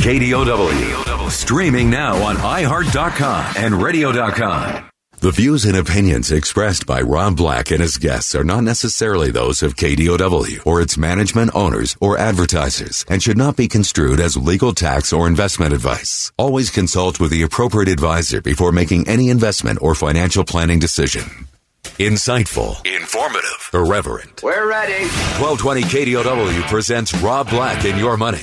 KDOW. Streaming now on iHeart.com and Radio.com. The views and opinions expressed by Rob Black and his guests are not necessarily those of KDOW or its management, owners, or advertisers, and should not be construed as legal, tax, or investment advice. Always consult with the appropriate advisor before making any investment or financial planning decision. Insightful, informative, irreverent. We're ready. 1220 KDOW presents Rob Black and Your Money.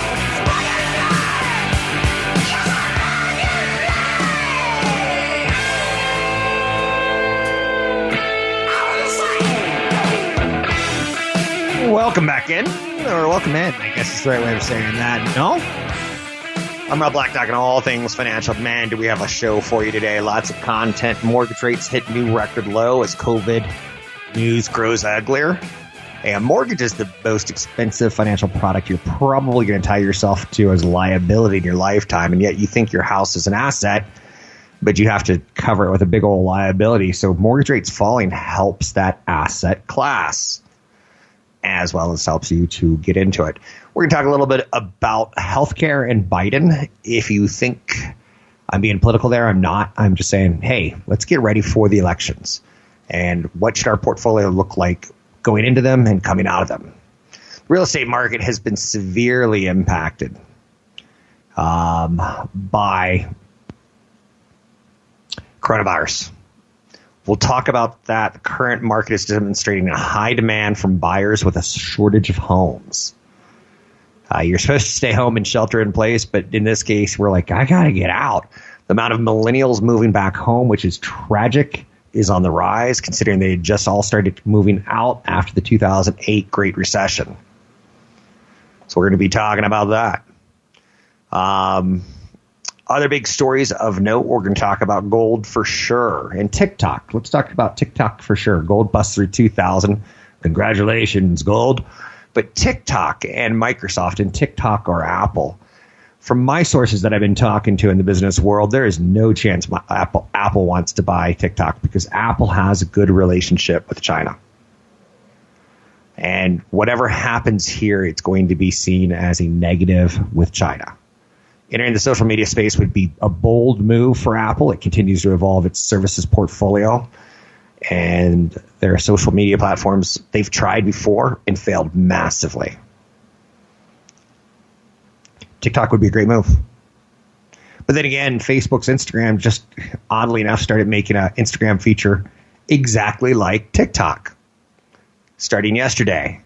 Welcome back in, or welcome in, I guess is the right way of saying that. No? I'm Rob Black, talking all things financial. Man, do we have a show for you today. Lots of content. Mortgage rates hit new record low as COVID news grows uglier. A mortgage is the most expensive financial product you're probably going to tie yourself to as a liability in your lifetime, and yet you think your house is an asset, but you have to cover it with a big old liability. So mortgage rates falling helps that asset class, as well as helps you to get into it. We're going to talk a little bit about healthcare and Biden. If you think I'm being political there, I'm not. I'm just saying, hey, let's get ready for the elections. And what should our portfolio look like going into them and coming out of them? The real estate market has been severely impacted by coronavirus. We'll talk about that. The current market is demonstrating a high demand from buyers with a shortage of homes. You're supposed to stay home and shelter in place, but in this case, we're like, I got to get out. The amount of millennials moving back home, which is tragic, is on the rise, considering they had just all started moving out after the 2008 Great Recession. So we're going to be talking about that. Other big stories of note, we're going to talk about gold for sure and TikTok. Let's talk about TikTok for sure. Gold busts through 2,000. Congratulations, gold. But TikTok and Microsoft and TikTok or Apple. From my sources that I've been talking to in the business world, there is no chance Apple wants to buy TikTok because Apple has a good relationship with China. And whatever happens here, it's going to be seen as a negative with China. Entering the social media space would be a bold move for Apple. It continues to evolve its services portfolio and their social media platforms. They've tried before and failed massively. TikTok would be a great move. But then again, Facebook's Instagram just oddly enough started making an Instagram feature exactly like TikTok starting yesterday.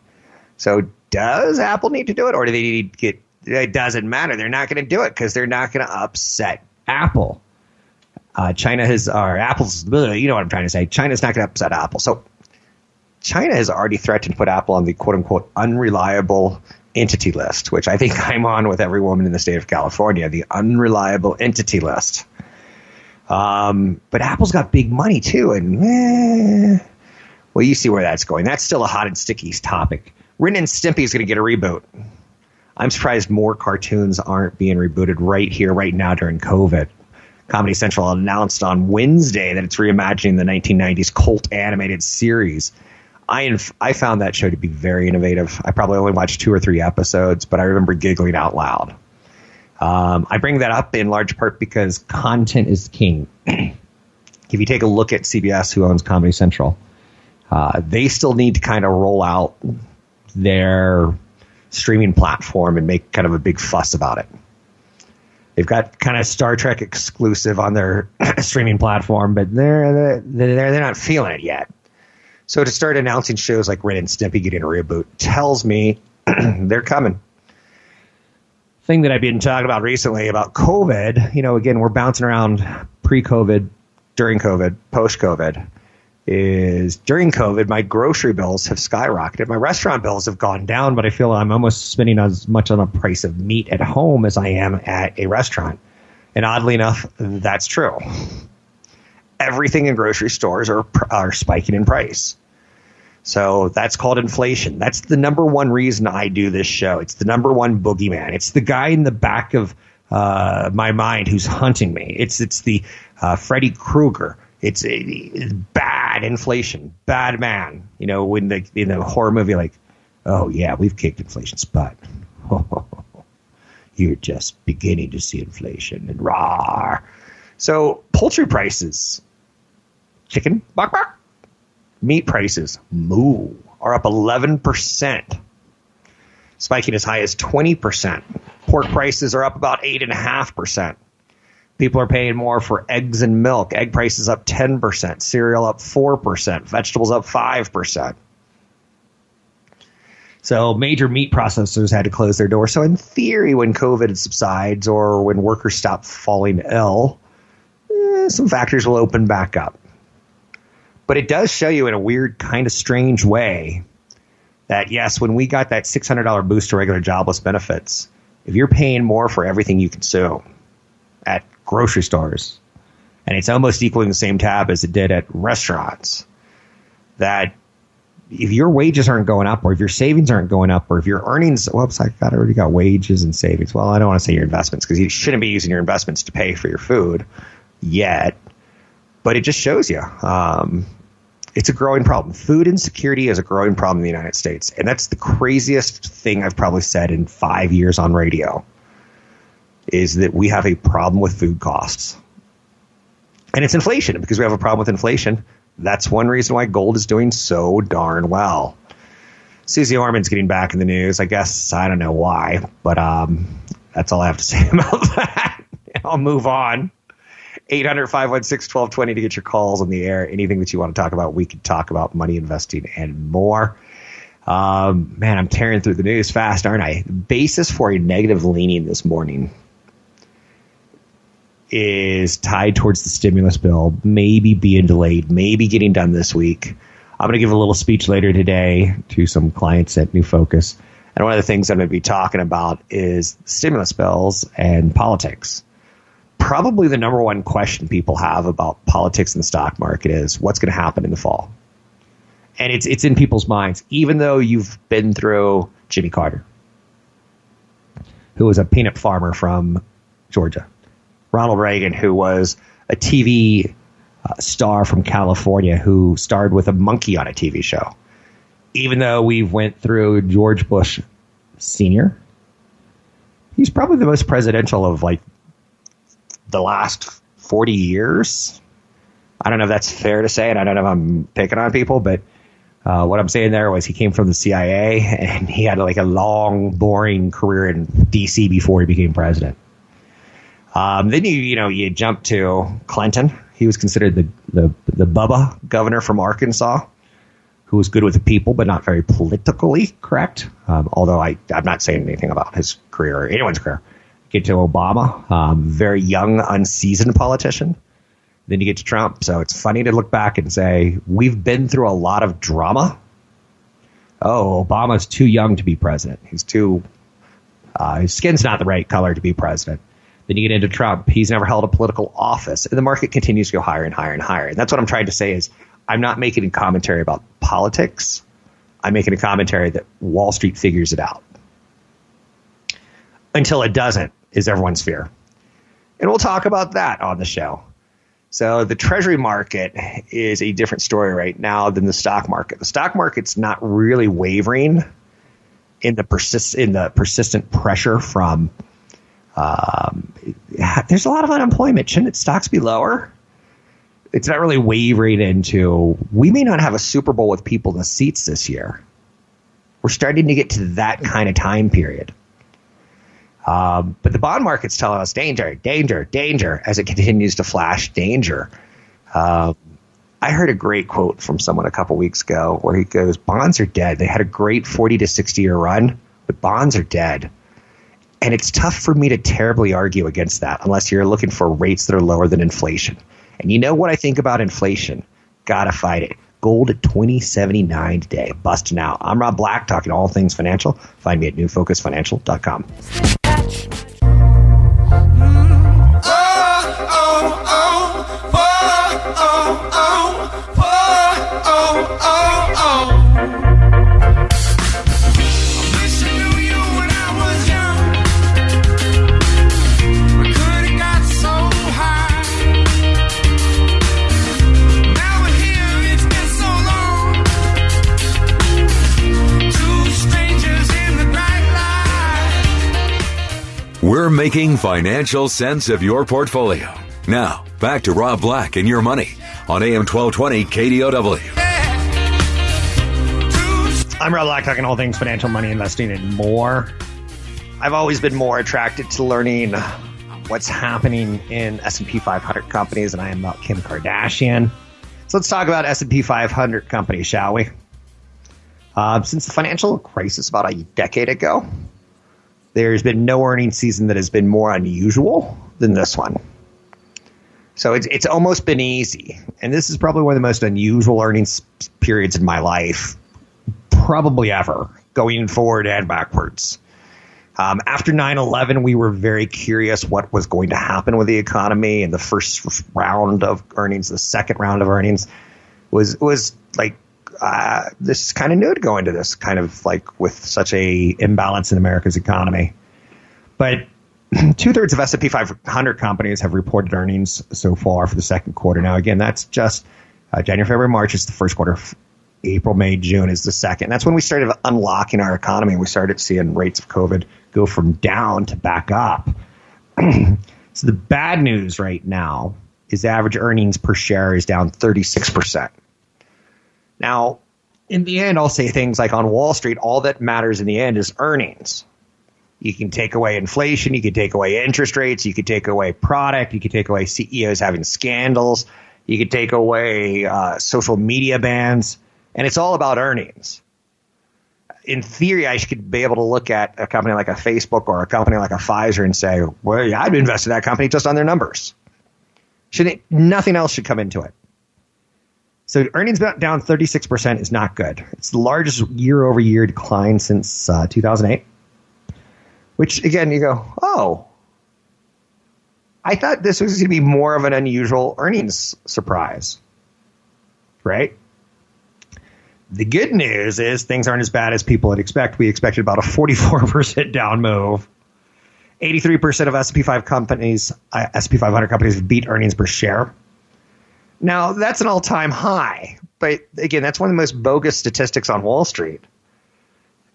So does Apple need to do it, or do they need to get? It doesn't matter. They're not going to do it because they're not going to upset Apple. You know what I'm trying to say. China's not going to upset Apple. So China has already threatened to put Apple on the quote unquote unreliable entity list, which I think I'm on with every woman in the state of California, the unreliable entity list. But Apple's got big money too. And well, you see where that's going. That's still a hot and sticky topic. Ren and Stimpy is going to get a reboot. I'm surprised more cartoons aren't being rebooted right here, right now during COVID. Comedy Central announced on Wednesday that it's reimagining the 1990s cult animated series. I found that show to be very innovative. I probably only watched 2 or 3 episodes, but I remember giggling out loud. I bring that up in large part because content is king. If you take a look at CBS, who owns Comedy Central, they still need to kind of roll out their streaming platform and make kind of a big fuss about it. They've got kind of Star Trek exclusive on their streaming platform, but they're not feeling it yet. So to start announcing shows like Ren and Stimpy getting a reboot tells me they're coming. Thing that I've been talking about recently about COVID, you know, again, we're bouncing around pre-COVID, during COVID, post-COVID, is during COVID, my grocery bills have skyrocketed. My restaurant bills have gone down, but I feel I'm almost spending as much on the price of meat at home as I am at a restaurant. And oddly enough, that's true. Everything in grocery stores are spiking in price. So that's called inflation. That's the number one reason I do this show. It's the number one boogeyman. It's the guy in the back of my mind who's hunting me. It's the Freddy Krueger. It's bad inflation, bad man. You know, when in the horror movie, like, oh yeah, we've kicked inflation's butt. You're just beginning to see inflation and rah. So poultry prices, chicken, bark, bark. Meat prices, moo, are up 11%, spiking as high as 20%. Pork prices are up about 8.5%. People are paying more for eggs and milk. Egg prices up 10%, cereal up 4%, vegetables up 5%. So major meat processors had to close their doors. So in theory, when COVID subsides or when workers stop falling ill, some factories will open back up. But it does show you in a weird, kind of strange way that, yes, when we got that $600 boost to regular jobless benefits, if you're paying more for everything you consume at grocery stores, and it's almost equaling the same tab as it did at restaurants, that if your wages aren't going up, or if your savings aren't going up, or if your earnings, whoops, I already got wages and savings. Well, I don't want to say your investments, because you shouldn't be using your investments to pay for your food yet. But it just shows you it's a growing problem. Food insecurity is a growing problem in the United States. And that's the craziest thing I've probably said in 5 years on radio, is that we have a problem with food costs. And it's inflation. Because we have a problem with inflation, that's one reason why gold is doing so darn well. Susie Orman's getting back in the news. I guess I don't know why, but that's all I have to say about that. I'll move on. 800-516-1220 to get your calls on the air. Anything that you want to talk about, we can talk about money, investing, and more. Man, I'm tearing through the news fast, aren't I? The basis for a negative leaning this morning is tied towards the stimulus bill, maybe being delayed, maybe getting done this week. I'm going to give a little speech later today to some clients at New Focus. And one of the things I'm going to be talking about is stimulus bills and politics. Probably the number one question people have about politics and the stock market is what's going to happen in the fall. And it's in people's minds, even though you've been through Jimmy Carter, who was a peanut farmer from Georgia, Ronald Reagan, who was a TV star from California, who starred with a monkey on a TV show. Even though we've went through George Bush Sr., he's probably the most presidential of like the last 40 years. I don't know if that's fair to say, and I don't know if I'm picking on people, but what I'm saying there was he came from the CIA, and he had like a long, boring career in D.C. before he became president. Then you jump to Clinton. He was considered the Bubba governor from Arkansas, who was good with the people but not very politically correct, although I'm not saying anything about his career or anyone's career. Get to Obama, very young, unseasoned politician. Then you get to Trump. So it's funny to look back and say, we've been through a lot of drama. Oh, Obama's too young to be president. He's too, his skin's not the right color to be president. Then you get into Trump. He's never held a political office. And the market continues to go higher and higher and higher. And that's what I'm trying to say is I'm not making a commentary about politics. I'm making a commentary that Wall Street figures it out. Until it doesn't is everyone's fear. And we'll talk about that on the show. So the treasury market is a different story right now than the stock market. The stock market's not really wavering in the persistent pressure from there's a lot of unemployment. Shouldn't stocks be lower? It's not really wavering into we may not have a Super Bowl with people in the seats this year. We're starting to get to that kind of time period. But the bond market's telling us danger, danger, danger as it continues to flash danger. I heard a great quote from someone a couple weeks ago where he goes, bonds are dead. They had a great 40 to 60 year run, but bonds are dead. And it's tough for me to terribly argue against that unless you're looking for rates that are lower than inflation. And you know what I think about inflation? Gotta fight it. Gold at $20.79 today. Busting out. I'm Rob Black, talking all things financial. Find me at NewFocusFinancial.com. We're making financial sense of your portfolio. Now, back to Rob Black and Your Money on AM 1220 KDOW. I'm Rob Black, talking all things financial, money, investing, and more. I've always been more attracted to learning what's happening in S&P 500 companies than I am about Kim Kardashian. So let's talk about S&P 500 companies, shall we? Since the financial crisis about a decade ago, there's been no earnings season that has been more unusual than this one. So it's almost been easy. And this is probably one of the most unusual earnings periods in my life, probably ever, going forward and backwards. After 9/11, we were very curious what was going to happen with the economy. And the first round of earnings, the second round of earnings was like, this is kind of new to go into this kind of like with such a imbalance in America's economy. But 2/3 of S&P 500 companies have reported earnings so far for the second quarter. Now, again, that's just January, February, March is the first quarter. April, May, June is the second. That's when we started unlocking our economy. We started seeing rates of COVID go from down to back up. So the bad news right now is average earnings per share is down 36%. Now, in the end, I'll say things like on Wall Street, all that matters in the end is earnings. You can take away inflation. You can take away interest rates. You can take away product. You can take away CEOs having scandals. You can take away social media bans. And it's all about earnings. In theory, I should be able to look at a company like a Facebook or a company like a Pfizer and say, well, I'd invest in that company just on their numbers. Nothing else should come into it. So earnings down 36% is not good. It's the largest year-over-year decline since 2008, which, again, you go, oh, I thought this was going to be more of an unusual earnings surprise, right? The good news is things aren't as bad as people would expect. We expected about a 44% down move. 83% of S&P 500 companies beat earnings per share. Now, that's an all-time high, but again, that's one of the most bogus statistics on Wall Street.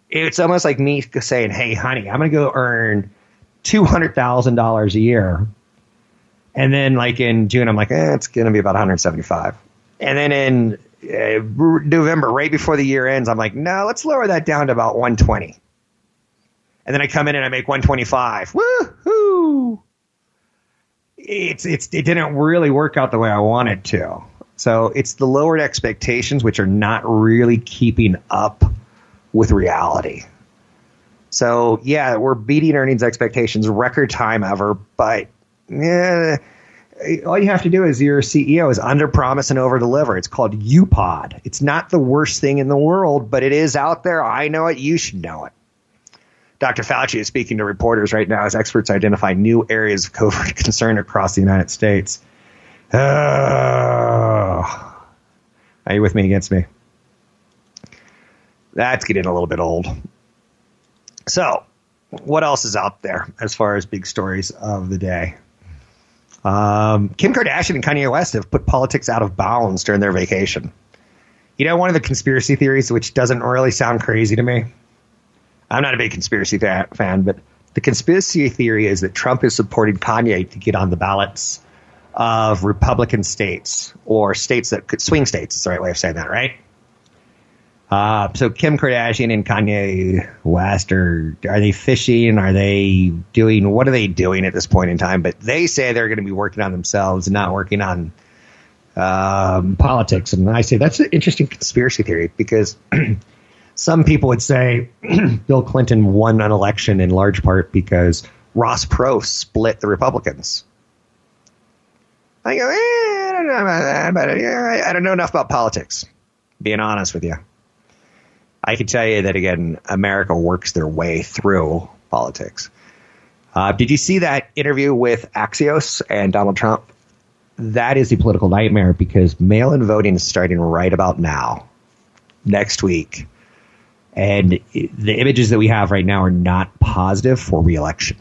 It's almost like me saying, hey, honey, I'm going to go earn $200,000 a year. And then like in June, I'm like, it's going to be about $175,000. And then in November, right before the year ends, I'm like, no, let's lower that down to about $120,000. And then I come in and I make $125,000. Woo-hoo! It didn't really work out the way I wanted to. So it's the lowered expectations, which are not really keeping up with reality. So, yeah, we're beating earnings expectations, record time ever. But all you have to do is your CEO is under promise and over deliver. It's called UPOD. It's not the worst thing in the world, but it is out there. I know it. You should know it. Dr. Fauci is speaking to reporters right now as experts identify new areas of COVID concern across the United States. Oh. Are you with me, against me? That's getting a little bit old. So what else is out there as far as big stories of the day? Kim Kardashian and Kanye West have put politics out of bounds during their vacation. You know, one of the conspiracy theories, which doesn't really sound crazy to me. I'm not a big conspiracy fan, but the conspiracy theory is that Trump is supporting Kanye to get on the ballots of Republican states or states that could swing states. It's the right way of saying that, right? So Kim Kardashian and Kanye West, are they fishing? Are they doing – what are they doing at this point in time? But they say they're going to be working on themselves and not working on politics. And I say that's an interesting conspiracy theory because some people would say Bill Clinton won an election in large part because Ross Perot split the Republicans. I go, I don't know about that, but I don't know enough about politics, being honest with you. I can tell you that, again, America works their way through politics. Did you see that interview with Axios and Donald Trump? That is a political nightmare because mail-in voting is starting right about now, next week. And the images that we have right now are not positive for re-election.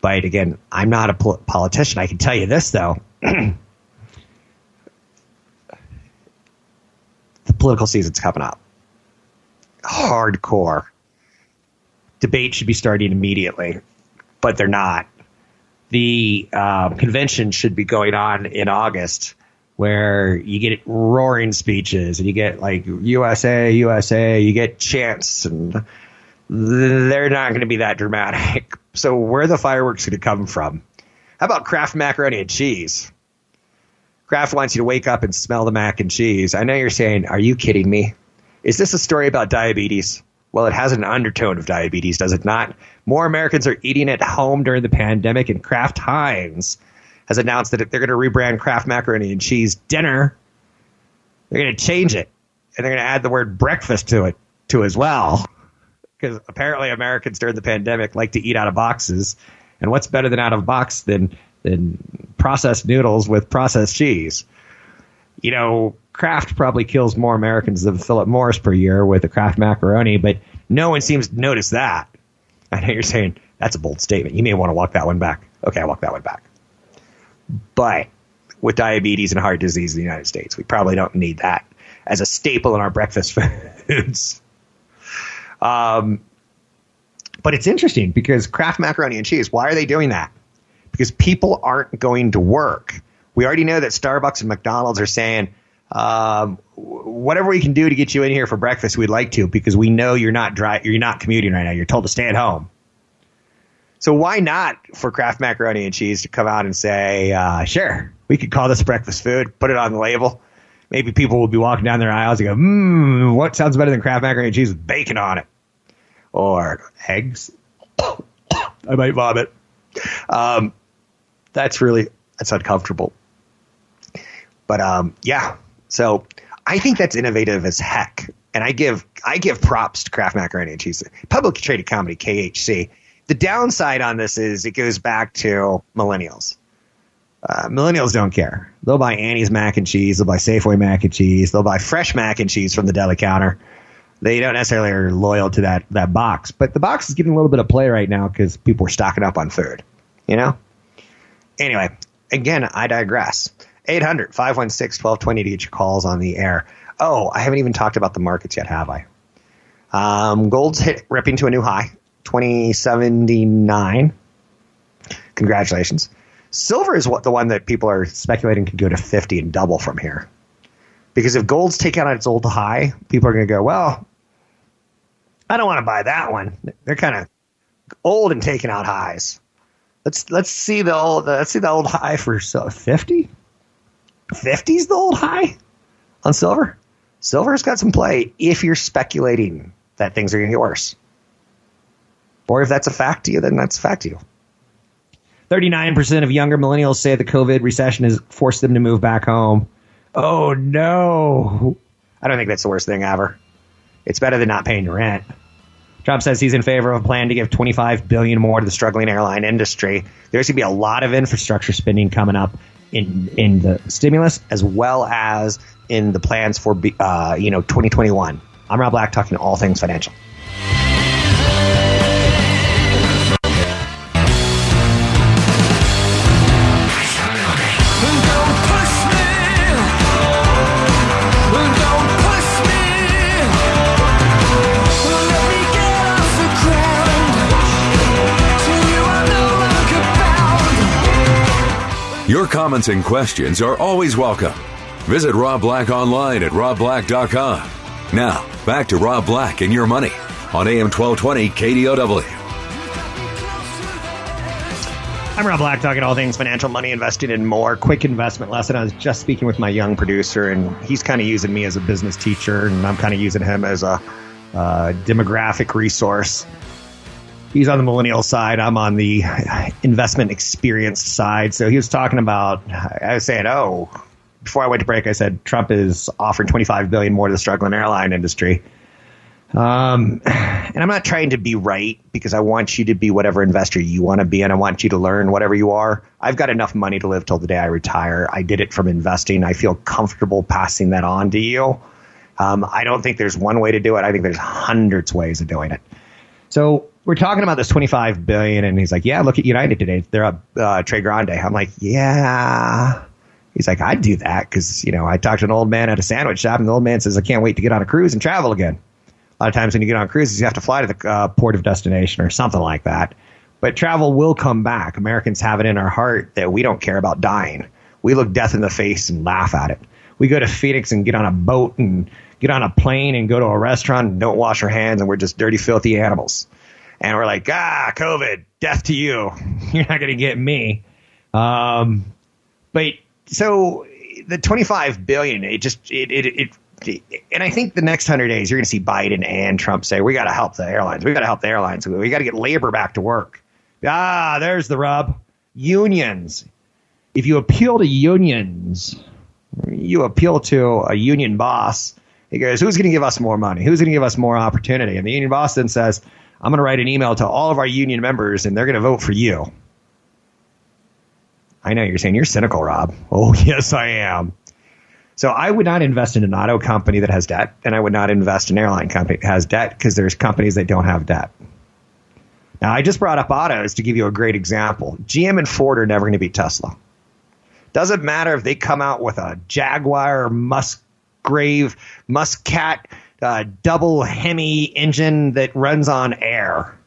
But again, I'm not a politician. I can tell you this, though. The political season's coming up. Hardcore. Debate should be starting immediately, but they're not. The convention should be going on in August where you get roaring speeches and you get like USA, USA, you get chants, and they're not going to be that dramatic. So where are the fireworks going to come from? How about Kraft Macaroni and Cheese? Kraft wants you to wake up and smell the mac and cheese. I know you're saying, are you kidding me? Is this a story about diabetes? Well, it has an undertone of diabetes, does it not? More Americans are eating at home during the pandemic, and Kraft Heinz has announced that they're going to rebrand Kraft Macaroni and Cheese Dinner. They're going to change it, and they're going to add the word breakfast to it too as well, because apparently Americans during the pandemic like to eat out of boxes, and what's better than out of a box than processed noodles with processed cheese? You know, Kraft probably kills more Americans than Philip Morris per year with a Kraft macaroni, but no one seems to notice that. I know you're saying, that's a bold statement. You may want to walk that one back. Okay, I walk that one back. But with diabetes and heart disease in the United States, we probably don't need that as a staple in our breakfast foods. But it's interesting because Kraft macaroni and cheese, why are they doing that? Because people aren't going to work. We already know that Starbucks and McDonald's are saying, whatever we can do to get you in here for breakfast, we'd like to, because we know you're not commuting right now. You're told to stay at home. So why not for Kraft Macaroni and Cheese to come out and say, sure, we could call this breakfast food, put it on the label. Maybe people will be walking down their aisles and go, what sounds better than Kraft Macaroni and Cheese with bacon on it? Or eggs. I might vomit. That's uncomfortable. But yeah. So I think that's innovative as heck. And I give props to Kraft Macaroni and Cheese, publicly traded company, KHC. The downside on this is it goes back to millennials. Millennials don't care. They'll buy Annie's mac and cheese. They'll buy Safeway mac and cheese. They'll buy fresh mac and cheese from the deli counter. They don't necessarily are loyal to that box. But the box is getting a little bit of play right now because people are stocking up on food, you know? Anyway, again, I digress. 800-516-1220 to get your calls on the air. Oh, I haven't even talked about the markets yet, have I? Gold's repping to a new high, 2079. Congratulations. Silver is the one that people are speculating could go to 50 and double from here. Because if gold's taken out its old high, people are going to go, well, I don't want to buy that one. They're kind of old and taking out highs. Let's see the old high for 50. 50's the old high on silver. Silver's got some play if you're speculating that things are going to get worse. Or if that's a fact to you, then that's a fact to you. 39% of younger millennials say the COVID recession has forced them to move back home. Oh, no. I don't think that's the worst thing ever. It's better than not paying your rent. Trump says he's in favor of a plan to give $25 billion more to the struggling airline industry. There's going to be a lot of infrastructure spending coming up in the stimulus as well as in the plans for 2021. I'm Rob Black, talking all things financial. Your comments and questions are always welcome. Visit Rob Black online at robblack.com. Now, back to Rob Black and Your Money on AM 1220 KDOW. I'm Rob Black, talking all things financial, money, investing, and more. Quick investment lesson. I was just speaking with my young producer, and he's kind of using me as a business teacher, and I'm kind of using him as a demographic resource. He's on the millennial side. I'm on the investment experience side. So he was talking about, I was saying, oh, before I went to break, I said, Trump is offering $25 billion more to the struggling airline industry. And I'm not trying to be right, because I want you to be whatever investor you want to be, and I want you to learn whatever you are. I've got enough money to live till the day I retire. I did it from investing. I feel comfortable passing that on to you. I don't think there's one way to do it. I think there's hundreds of ways of doing it. So we're talking about this $25 billion, and he's like, yeah, look at United today. They're up Trey Grande. I'm like, yeah. He's like, I'd do that because, you know, I talked to an old man at a sandwich shop, and the old man says, I can't wait to get on a cruise and travel again. A lot of times when you get on cruises, you have to fly to the port of destination or something like that. But travel will come back. Americans have it in our heart that we don't care about dying. We look death in the face and laugh at it. We go to Phoenix and get on a boat and get on a plane and go to a restaurant and don't wash our hands, and we're just dirty, filthy animals. And we're like, COVID, death to you. You're not going to get me. But so the $25 billion, and I think the next 100 days, you're going to see Biden and Trump say, we got to help the airlines. We got to help the airlines. We got to get labor back to work. There's the rub. Unions. If you appeal to unions, you appeal to a union boss. He goes, who's going to give us more money? Who's going to give us more opportunity? And the union boss then says, I'm going to write an email to all of our union members, and they're going to vote for you. I know you're saying you're cynical, Rob. Oh, yes, I am. So I would not invest in an auto company that has debt, and I would not invest in an airline company that has debt, because there's companies that don't have debt. Now, I just brought up autos to give you a great example. GM and Ford are never going to beat Tesla. Doesn't matter if they come out with a Jaguar or Muscat double Hemi engine that runs on air.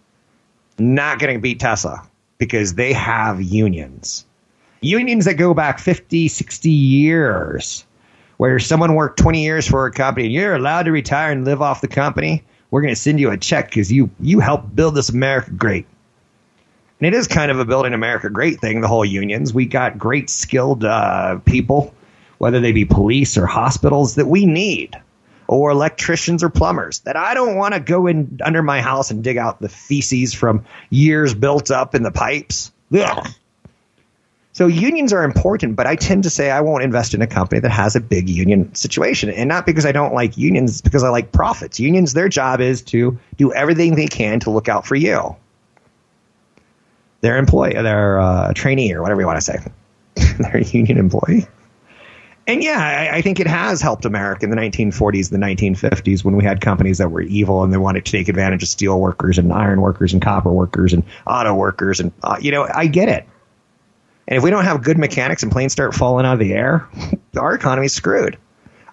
Not going to beat Tesla, because they have unions. Unions that go back 50, 60 years, where someone worked 20 years for a company and you're allowed to retire and live off the company. We're going to send you a check because you helped build this America great. And it is kind of a building America great thing, the whole unions. We got great skilled people, whether they be police or hospitals, that we need, or electricians or plumbers that I don't want to go in under my house and dig out the feces from years built up in the pipes. Ugh. So unions are important, but I tend to say I won't invest in a company that has a big union situation. And not because I don't like unions, it's because I like profits. Unions, their job is to do everything they can to look out for you, their employee, their trainee, or whatever you want to say, their union employee. And yeah, I think it has helped America in the 1940s, the 1950s, when we had companies that were evil and they wanted to take advantage of steel workers and iron workers and copper workers and auto workers. And, I get it. And if we don't have good mechanics and planes start falling out of the air, our economy's screwed.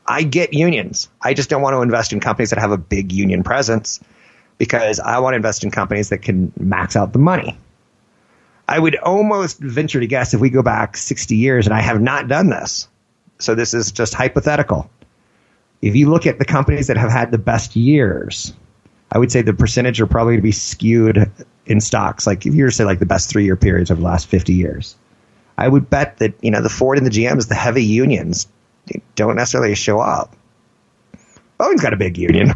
I get unions. I just don't want to invest in companies that have a big union presence, because I want to invest in companies that can max out the money. I would almost venture to guess, if we go back 60 years, and I have not done this, so this is just hypothetical. If you look at the companies that have had the best years, I would say the percentage are probably to be skewed in stocks. Like if you were to say like the best 3-year periods over the last 50 years. I would bet that, the Ford and the GMs, the heavy unions, they don't necessarily show up. Boeing's got a big union,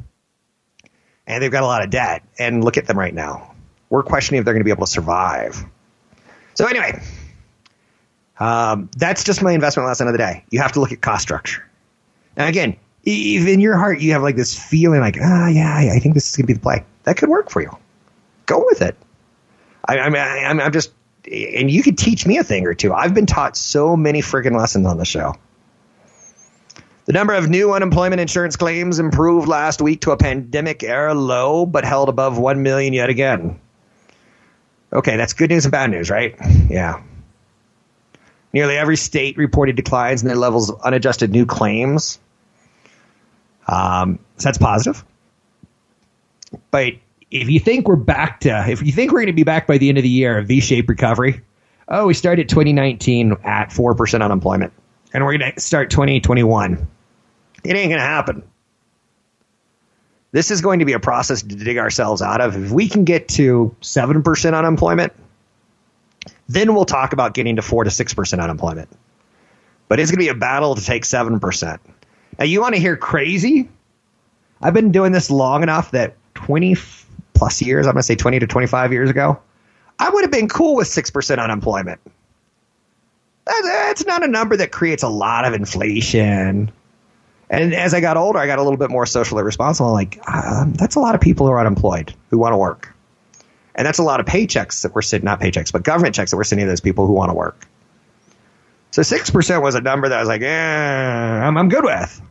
and they've got a lot of debt. And look at them right now. We're questioning if they're going to be able to survive. So anyway, that's just my investment lesson of the day. You have to look at cost structure. Now, again, if in your heart you have like this feeling like, I think this is going to be the play, that could work for you. Go with it. I'm just... And you could teach me a thing or two. I've been taught so many freaking lessons on the show. The number of new unemployment insurance claims improved last week to a pandemic era low, but held above 1 million yet again. Okay, that's good news and bad news, right? Yeah. Nearly every state reported declines in their levels of unadjusted new claims. So that's positive. But... if you think we're going to be back by the end of the year, a V-shaped recovery, we started 2019 at 4% unemployment, and we're going to start 2021. It ain't going to happen. This is going to be a process to dig ourselves out of. If we can get to 7% unemployment, then we'll talk about getting to 4 to 6% unemployment. But it's going to be a battle to take 7%. Now, you want to hear crazy? I've been doing this long enough that 20 plus years, I'm going to say 20 to 25 years ago, I would have been cool with 6% unemployment. That's not a number that creates a lot of inflation. And as I got older, I got a little bit more socially responsible. I'm like, that's a lot of people who are unemployed who want to work. And that's a lot of paychecks that we're sitting, not paychecks, but government checks that we're sending to those people who want to work. So 6% was a number that I was like, I'm good with.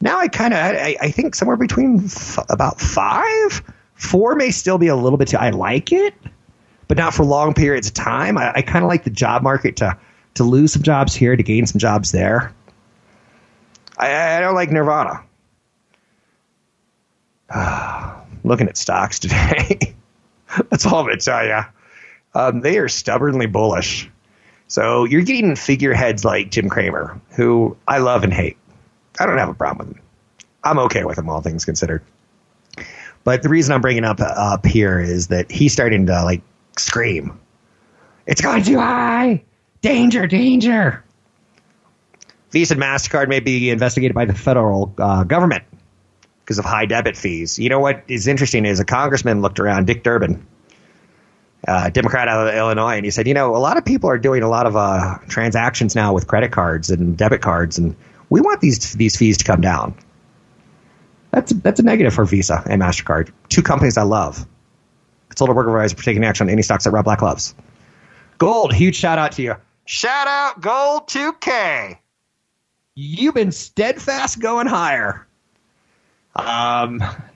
Now I kind of, I think somewhere between about 5, 4 may still be a little bit too, I like it, but not for long periods of time. I kind of like the job market to lose some jobs here, to gain some jobs there. I don't like Nirvana. Looking at stocks today. That's all I'm going to tell you. They are stubbornly bullish. So you're getting figureheads like Jim Cramer, who I love and hate. I don't have a problem with him. I'm okay with him, all things considered. But the reason I'm bringing up here is that he's starting to like scream. It's gone too high. Danger, danger. Visa and MasterCard may be investigated by the federal government because of high debit fees. You know what is interesting is a congressman looked around, Dick Durbin, Democrat out of Illinois, and he said, you know, a lot of people are doing a lot of transactions now with credit cards and debit cards, and we want these fees to come down. That's a negative for Visa and MasterCard, two companies I love. Consultant Worker Advisor for taking action on any stocks that Rob Black loves. Gold, huge shout out to you. Shout out Gold 2K. You've been steadfast going higher.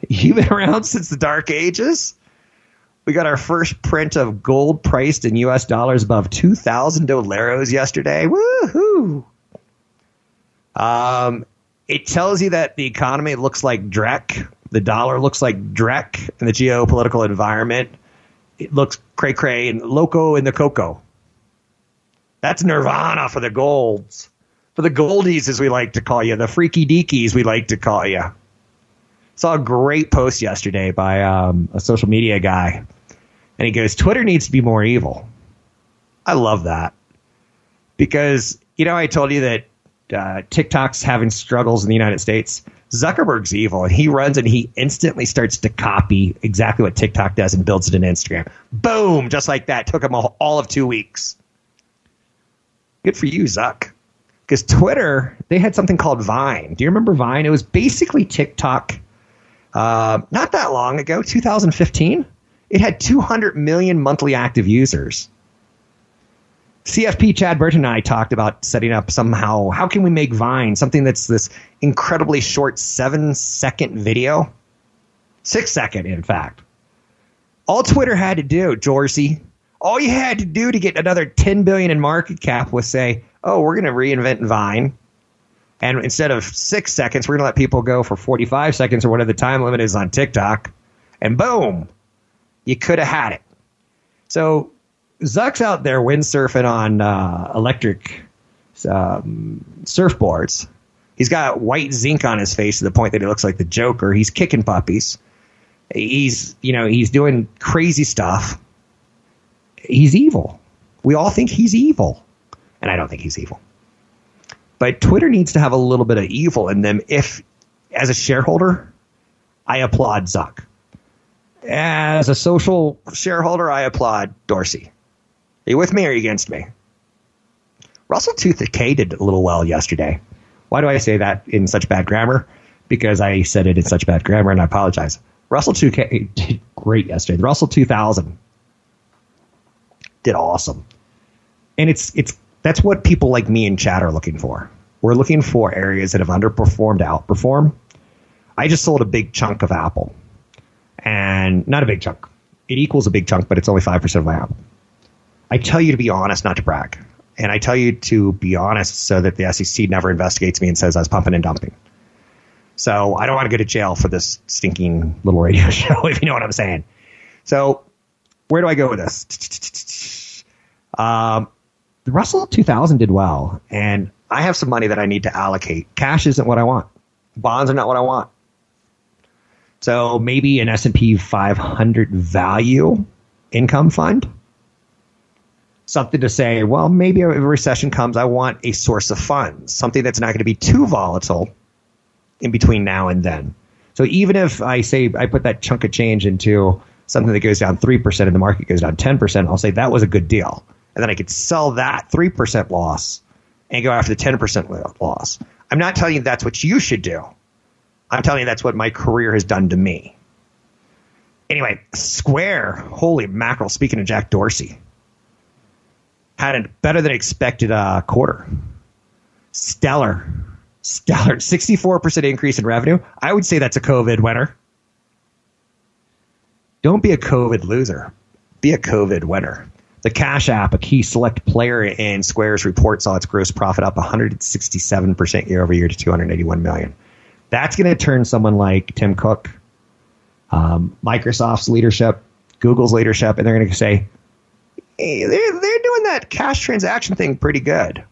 You've been around since the dark ages. We got our first print of gold priced in U.S. dollars above 2,000 doleros yesterday. Woohoo! It tells you that the economy looks like dreck. The dollar looks like dreck. And the geopolitical environment, it looks cray-cray and loco in the cocoa. That's nirvana for the golds. For the goldies, as we like to call you. The freaky deekies, we like to call you. Saw a great post yesterday by a social media guy. And he goes, Twitter needs to be more evil. I love that. Because, you know, I told you that TikTok's having struggles in the United States. Zuckerberg's evil, and he runs and he instantly starts to copy exactly what TikTok does and builds it in Instagram. Boom! Just like that. Took him all of 2 weeks. Good for you, Zuck. Because Twitter, they had something called Vine. Do you remember Vine? It was basically TikTok not that long ago, 2015. It had 200 million monthly active users. CFP Chad Burton and I talked about setting up somehow, how can we make Vine something that's this incredibly short 7-second video? 6-second, in fact. All Twitter had to do, Jorsey, all you had to do to get another $10 billion in market cap was say, oh, we're going to reinvent Vine. And instead of 6 seconds, we're going to let people go for 45 seconds or whatever the time limit is on TikTok. And boom, you could have had it. So Zuck's out there windsurfing on electric surfboards. He's got white zinc on his face to the point that he looks like the Joker. He's kicking puppies. He's doing crazy stuff. He's evil. We all think he's evil. And I don't think he's evil. But Twitter needs to have a little bit of evil in them. If, as a shareholder, I applaud Zuck. As a social shareholder, I applaud Dorsey. Are you with me or are you against me? Russell 2000 did a little well yesterday. Why do I say that in such bad grammar? Because I said it in such bad grammar, and I apologize. Russell 2000 did great yesterday. The Russell 2000 did awesome. And that's what people like me and Chad are looking for. We're looking for areas that have underperformed to outperform. I just sold a big chunk of Apple. And not a big chunk. It equals a big chunk, but it's only 5% of my Apple. I tell you to be honest, not to brag. And I tell you to be honest so that the SEC never investigates me and says I was pumping and dumping. So I don't want to go to jail for this stinking little radio show, if you know what I'm saying. So where do I go with this? The Russell 2000 did well, and I have some money that I need to allocate. Cash isn't what I want. Bonds are not what I want. So maybe an S&P 500 value income fund. Something to say, well, maybe if a recession comes, I want a source of funds, something that's not going to be too volatile in between now and then. So even if I say I put that chunk of change into something that goes down 3% and the market goes down 10%, I'll say that was a good deal. And then I could sell that 3% loss and go after the 10% loss. I'm not telling you that's what you should do. I'm telling you that's what my career has done to me. Anyway, Square, holy mackerel, speaking of Jack Dorsey, had a better than expected quarter. Stellar, 64% increase in revenue. I would say that's a COVID winner. Don't be a COVID loser. Be a COVID winner. The Cash App, a key select player in Square's report, saw its gross profit up 167% year over year to $281 million. That's going to turn someone like Tim Cook, Microsoft's leadership, Google's leadership, and they're going to say, hey, they're doing that cash transaction thing pretty good.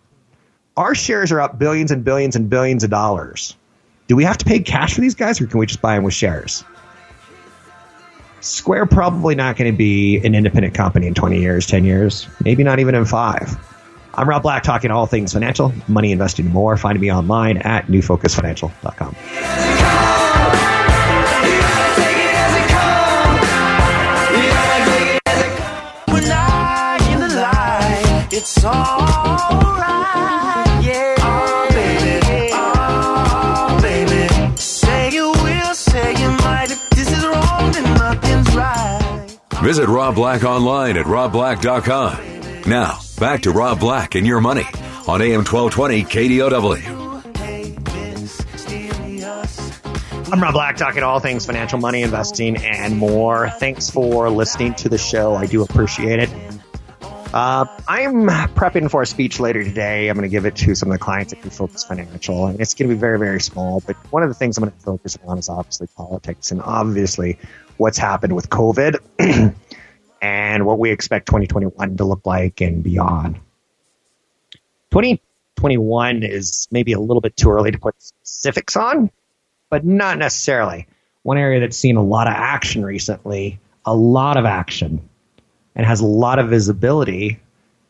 Our shares are up billions and billions and billions of dollars. Do we have to pay cash for these guys, or can we just buy them with shares? Square probably not going to be an independent company in 20 years, 10 years, maybe not even in 5. I'm Rob Black, talking all things financial, money, investing, and more. Find me online at NewFocusFinancial.com. It's all right, yeah. Oh, baby, oh, baby. Say you will, say you might. If this is wrong, then nothing's right. Visit Rob Black online at robblack.com. Now, back to Rob Black and Your Money on AM 1220 KDOW. I'm Rob Black, talking all things financial, money, investing, and more. Thanks for listening to the show. I do appreciate it. I'm prepping for a speech later today. I'm going to give it to some of the clients at NewFocus Financial, and it's going to be very, very small. But one of the things I'm going to focus on is obviously politics and obviously what's happened with COVID and what we expect 2021 to look like and beyond. 2021 is maybe a little bit too early to put specifics on, but not necessarily. One area that's seen a lot of action recently, and has a lot of visibility,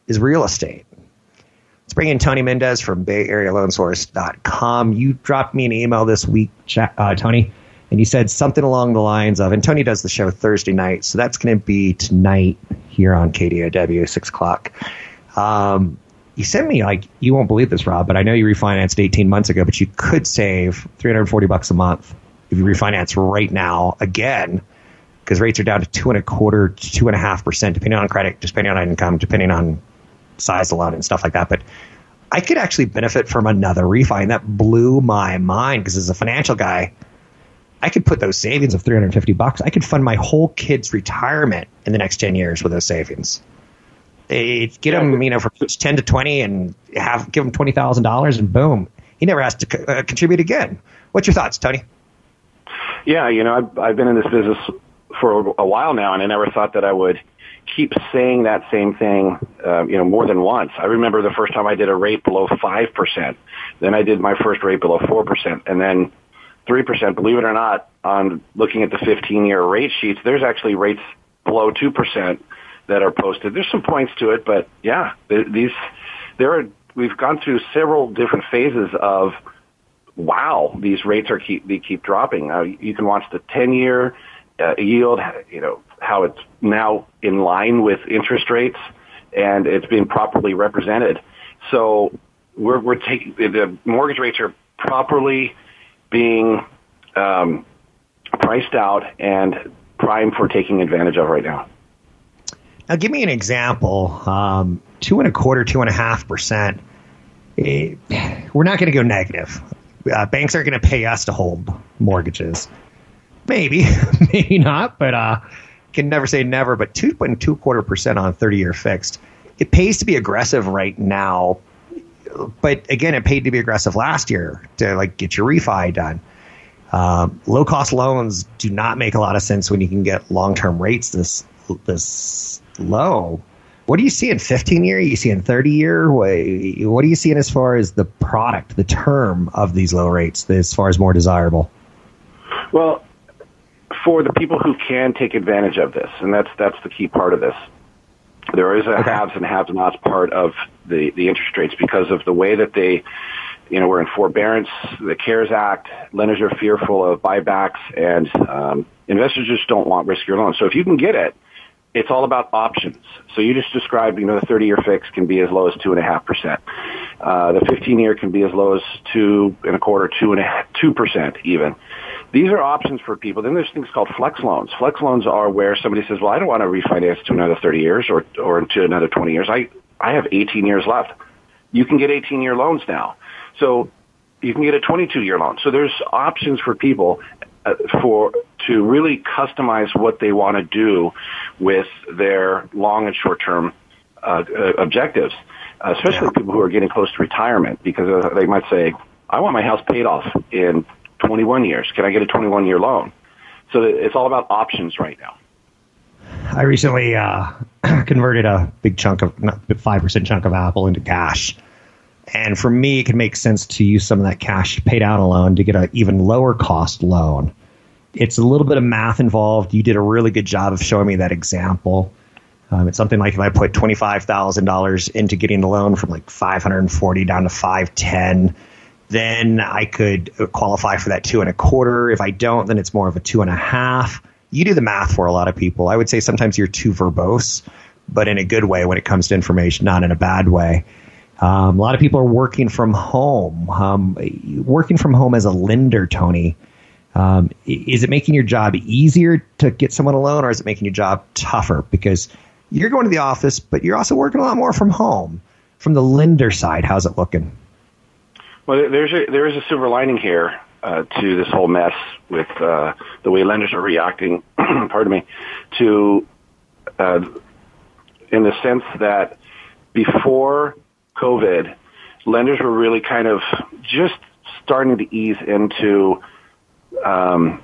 is real estate. Let's bring in Tony Mendez from BayAreaLoanSource.com. You dropped me an email this week, Tony, and you said something along the lines of, and Tony does the show Thursday night, so that's going to be tonight here on KDOW, 6 o'clock. You sent me, like, you won't believe this, Rob, but I know you refinanced 18 months ago, but you could save $340 a month if you refinance right now again, because rates are down to 2.25% to 2.5%, depending on credit, depending on income, depending on size of loan and stuff like that. But I could actually benefit from another refi, and that blew my mind, because as a financial guy, I could put those savings of $350. I could fund my whole kid's retirement in the next 10 years with those savings. It, get them, from 10 to 20, and give them $20,000, and boom, he never has to contribute again. What's your thoughts, Tony? Yeah, I've been in this business for a while now, and I never thought that I would keep saying that same thing, more than once. I remember the first time I did a rate below 5%. Then I did my first rate below 4%, and then 3%. Believe it or not, on looking at the 15-year rate sheets, there's actually rates below 2% that are posted. There's some points to it, but yeah, we've gone through several different phases of, wow, these rates keep dropping. You can watch the 10-year. Yield, how it's now in line with interest rates, and it's being properly represented. So we're taking, the mortgage rates are properly being priced out and prime for taking advantage of right now. Now, give me an example. 2.25%, 2.5%. We're not going to go negative. Banks aren't going to pay us to hold mortgages. Maybe not, but can never say never. But 2.25% on a 30-year fixed, it pays to be aggressive right now. But again, it paid to be aggressive last year to get your refi done. Low-cost loans do not make a lot of sense when you can get long-term rates this low. What do you see in 15-year? You see in 30-year? What do you see as far as the product, the term of these low rates, as far as more desirable? Well, for the people who can take advantage of this, and that's the key part of this. There is a haves and have-nots part of the interest rates because of the way that they, you know, we're in forbearance, the CARES Act, lenders are fearful of buybacks, and investors just don't want riskier loans. So if you can get it, it's all about options. So you just described, you know, the 30-year fix can be as low as 2.5%. The 15-year can be as low as 2.25%, 2% even. These are options for people. Then there's things called flex loans. Flex loans are where somebody says, well, I don't want to refinance to another 30 years or to another 20 years. I have 18 years left. You can get 18-year loans now. So you can get a 22-year loan. So there's options for people to really customize what they want to do with their long and short-term objectives, especially people who are getting close to retirement, because they might say, I want my house paid off in 21 years. Can I get a 21-year loan? So it's all about options right now. I recently converted a big chunk of, not 5% chunk of Apple into cash. And for me, it could make sense to use some of that cash to pay down a loan to get an even lower cost loan. It's a little bit of math involved. You did a really good job of showing me that example. It's something like if I put $25,000 into getting the loan from like $540 down to $510, then I could qualify for that 2.25. If I don't, then it's more of a 2.5. You do the math for a lot of people. I would say sometimes you're too verbose, but in a good way when it comes to information, not in a bad way. A lot of people are working from home. Working from home as a lender, Tony, is it making your job easier to get someone a loan, or is it making your job tougher? Because you're going to the office, but you're also working a lot more from home. From the lender side, how's it looking? Well, there is a silver lining here to this whole mess with the way lenders are reacting, pardon me, to in the sense that before COVID, lenders were really kind of just starting to ease into at-home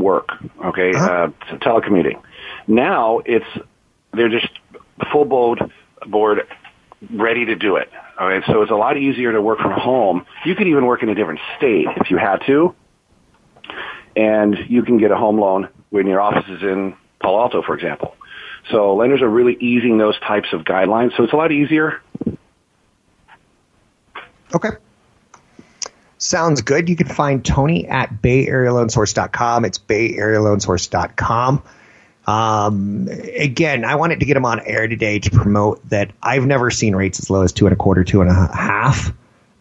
work, okay, telecommuting. Now they're just full board ready to do it. All right, so it's a lot easier to work from home. You could even work in a different state if you had to, and you can get a home loan when your office is in Palo Alto, for example. So lenders are really easing those types of guidelines. So it's a lot easier. Okay. Sounds good. You can find Tony at BayAreaLoanSource.com. It's BayAreaLoanSource.com. Again, I wanted to get him on air today to promote that I've never seen rates as low as 2.25, 2.5,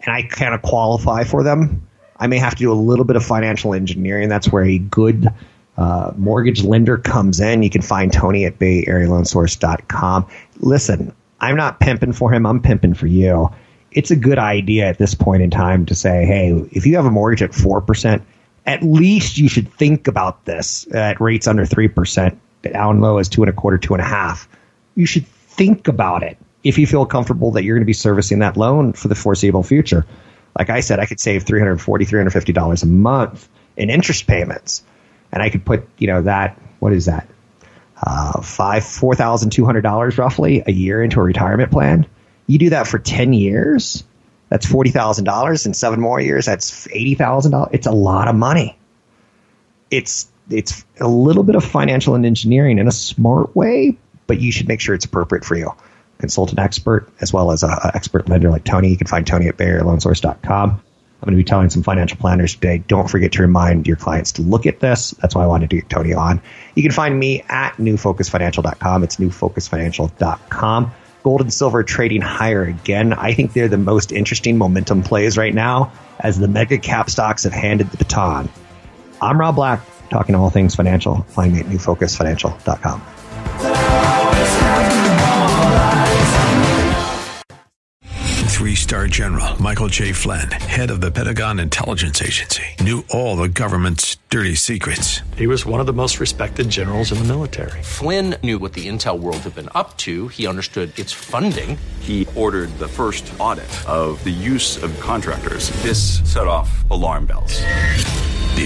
and I kind of qualify for them. I may have to do a little bit of financial engineering. That's where a good mortgage lender comes in. You can find Tony at BayAreaLoanSource.com. Listen, I'm not pimping for him. I'm pimping for you. It's a good idea at this point in time to say, hey, if you have a mortgage at 4%, at least you should think about this at rates under 3%, down low as 2.25, 2.5. You should think about it if you feel comfortable that you're going to be servicing that loan for the foreseeable future. Like I said, I could save $340, $350 a month in interest payments. And I could put, you know, that, what is that, $4,200 roughly a year into a retirement plan. You do that for 10 years, that's $40,000. In 7 more years, that's $80,000. It's a lot of money. It's a little bit of financial and engineering in a smart way, but you should make sure it's appropriate for you. Consult an expert as well as an expert lender like Tony. You can find Tony at BayAreaLoanSource.com. I'm going to be telling some financial planners today, don't forget to remind your clients to look at this. That's why I wanted to get Tony on. You can find me at NewFocusFinancial.com. It's NewFocusFinancial.com. Gold and silver trading higher again. I think they're the most interesting momentum plays right now as the mega cap stocks have handed the baton. I'm Rob Black, talking all things financial. Find me at NewFocusFinancial.com. Three-star General Michael J. Flynn, head of the Pentagon Intelligence Agency, knew all the government's dirty secrets. He was one of the most respected generals in the military. Flynn knew what the intel world had been up to. He understood its funding. He ordered the first audit of the use of contractors. This set off alarm bells. The